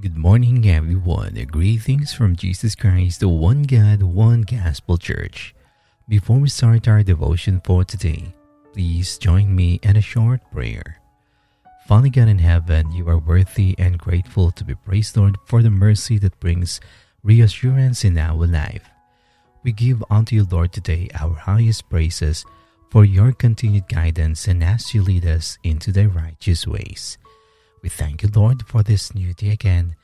Good morning, everyone. Greetings from Jesus Christ, the One God, One Gospel Church. Before we start our devotion for today, please join me in a short prayer. Father God in heaven, you are worthy and grateful to be praised, Lord, for the mercy that brings reassurance in our life. We give unto you, Lord, today our highest praises for your continued guidance and as you lead us into the righteous ways. We thank you, Lord, for this new day again,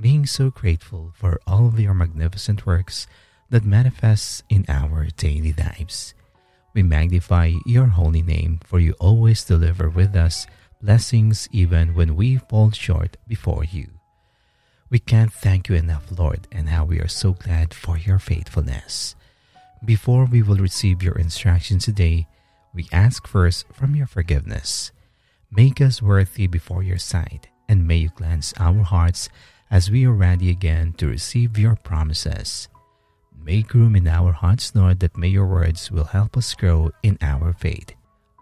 being so grateful for all of your magnificent works that manifests in our daily lives. We magnify your holy name, for you always deliver with us blessings even when we fall short before you. We can't thank you enough, Lord, and how we are so glad for your faithfulness. Before we will receive your instructions today, we ask first from your forgiveness. Make us worthy before your sight, and may you cleanse our hearts as we are ready again to receive your promises. Make room in our hearts, Lord, that may your words will help us grow in our faith.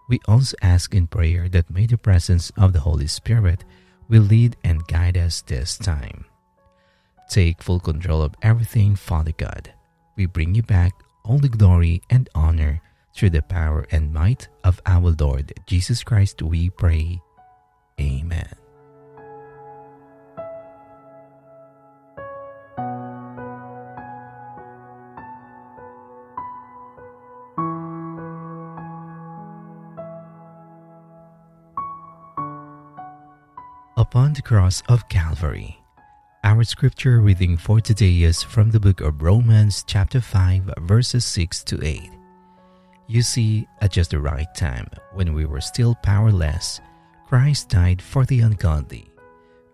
We also ask in prayer that may the presence of the Holy Spirit will lead and guide us this time. Take full control of everything, Father God. We bring you back all the glory and honor. Through the power and might of our Lord Jesus Christ we pray. Amen. Upon the cross of Calvary. Our scripture reading for today is from the book of Romans chapter 5 verses 6 to 8. You see, at just the right time, when we were still powerless, Christ died for the ungodly.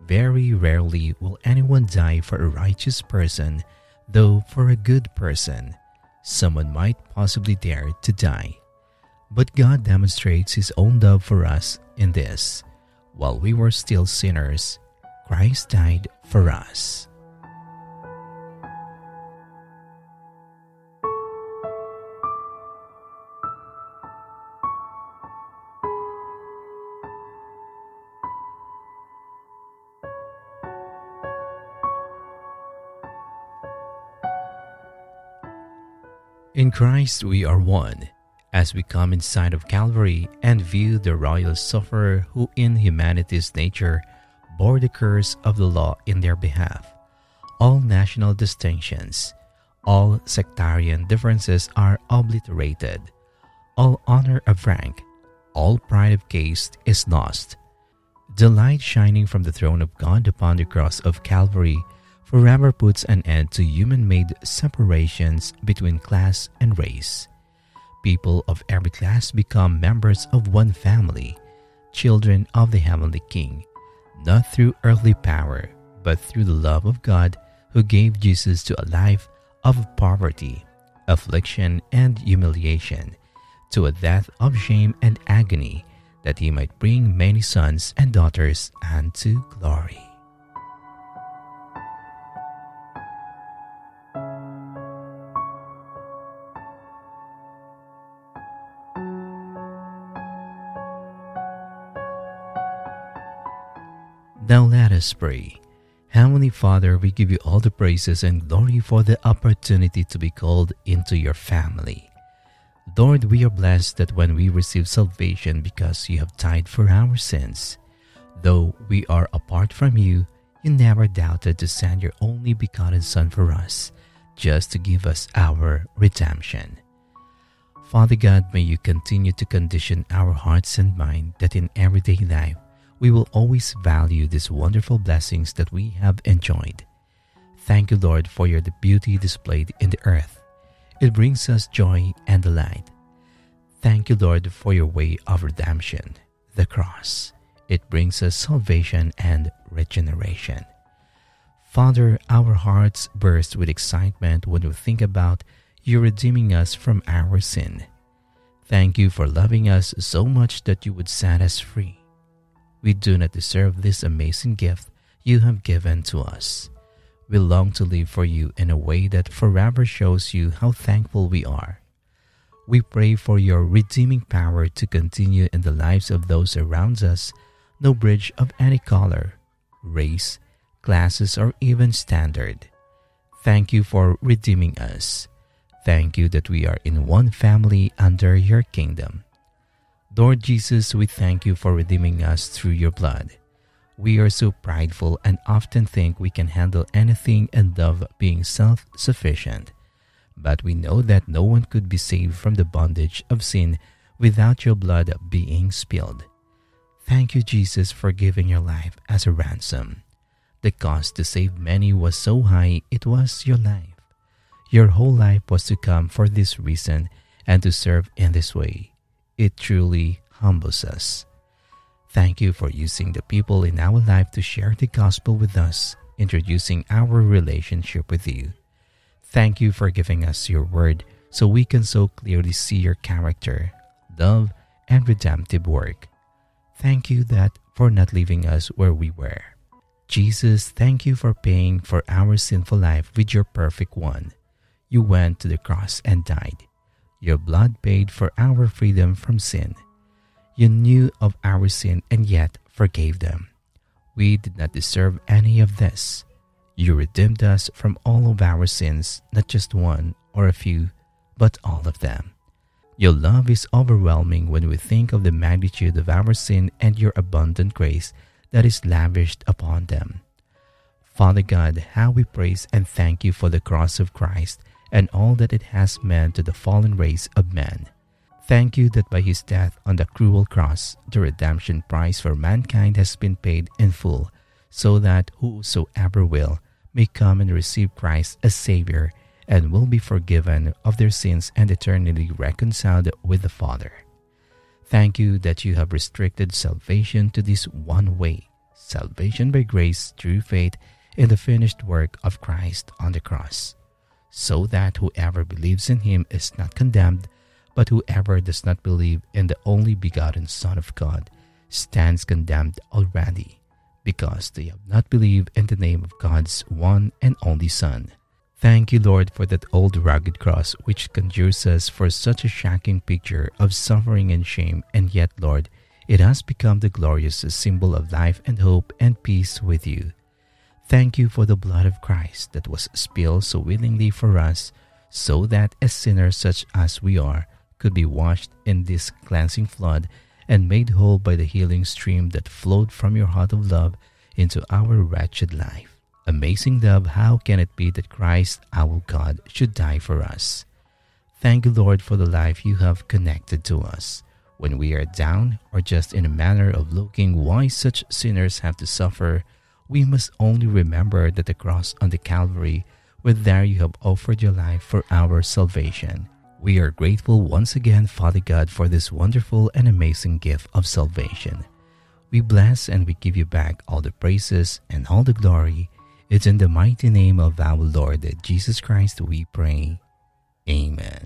Very rarely will anyone die for a righteous person, though for a good person, someone might possibly dare to die. But God demonstrates His own love for us in this. While we were still sinners, Christ died for us. In Christ we are one, as we come inside of Calvary and view the royal sufferer who in humanity's nature bore the curse of the law in their behalf. All national distinctions, all sectarian differences are obliterated. All honor of rank, all pride of caste is lost. The light shining from the throne of God upon the cross of Calvary forever puts an end to human-made separations between class and race. People of every class become members of one family, children of the heavenly King, not through earthly power, but through the love of God who gave Jesus to a life of poverty, affliction, and humiliation, to a death of shame and agony, that he might bring many sons and daughters unto glory. Now let us pray. Heavenly Father, we give you all the praises and glory for the opportunity to be called into your family. Lord, we are blessed that when we receive salvation because you have died for our sins. Though we are apart from you, you never doubted to send your only begotten Son for us, just to give us our redemption. Father God, may you continue to condition our hearts and mind that in everyday life, we will always value these wonderful blessings that we have enjoyed. Thank you, Lord, for your beauty displayed in the earth. It brings us joy and delight. Thank you, Lord, for your way of redemption, the cross. It brings us salvation and regeneration. Father, our hearts burst with excitement when we think about you redeeming us from our sin. Thank you for loving us so much that you would set us free. We do not deserve this amazing gift you have given to us. We long to live for you in a way that forever shows you how thankful we are. We pray for your redeeming power to continue in the lives of those around us. No bridge of any color, race, classes, or even standard. Thank you for redeeming us. Thank you that we are in one family under your kingdom. Lord Jesus, we thank you for redeeming us through your blood. We are so prideful and often think we can handle anything and love being self-sufficient. But we know that no one could be saved from the bondage of sin without your blood being spilled. Thank you, Jesus, for giving your life as a ransom. The cost to save many was so high, it was your life. Your whole life was to come for this reason and to serve in this way. It truly humbles us. Thank you for using the people in our life to share the gospel with us, introducing our relationship with you. Thank you for giving us your word so we can so clearly see your character, love, and redemptive work. Thank you that for not leaving us where we were. Jesus, thank you for paying for our sinful life with your perfect one. You went to the cross and died. Your blood paid for our freedom from sin. You knew of our sin and yet forgave them. We did not deserve any of this. You redeemed us from all of our sins, not just one or a few, but all of them. Your love is overwhelming when we think of the magnitude of our sin and your abundant grace that is lavished upon them. Father God, how we praise and thank you for the cross of Christ and all that it has meant to the fallen race of man. Thank you that by his death on the cruel cross, the redemption price for mankind has been paid in full, so that whosoever will may come and receive Christ as Savior and will be forgiven of their sins and eternally reconciled with the Father. Thank you that you have restricted salvation to this one way, salvation by grace through faith in the finished work of Christ on the cross, so that whoever believes in him is not condemned, but whoever does not believe in the only begotten Son of God stands condemned already, because they have not believed in the name of God's one and only Son. Thank you, Lord, for that old rugged cross which conjures us for such a shocking picture of suffering and shame, and yet, Lord, it has become the glorious symbol of life and hope and peace with you. Thank you for the blood of Christ that was spilled so willingly for us, so that a sinner such as we are could be washed in this cleansing flood and made whole by the healing stream that flowed from your heart of love into our wretched life. Amazing love, how can it be that Christ, our God, should die for us? Thank you, Lord, for the life you have connected to us. When we are down or just in a manner of looking why such sinners have to suffer, we must only remember that the cross on the Calvary, where there you have offered your life for our salvation. We are grateful once again, Father God, for this wonderful and amazing gift of salvation. We bless and we give you back all the praises and all the glory. It's in the mighty name of our Lord Jesus Christ we pray. Amen.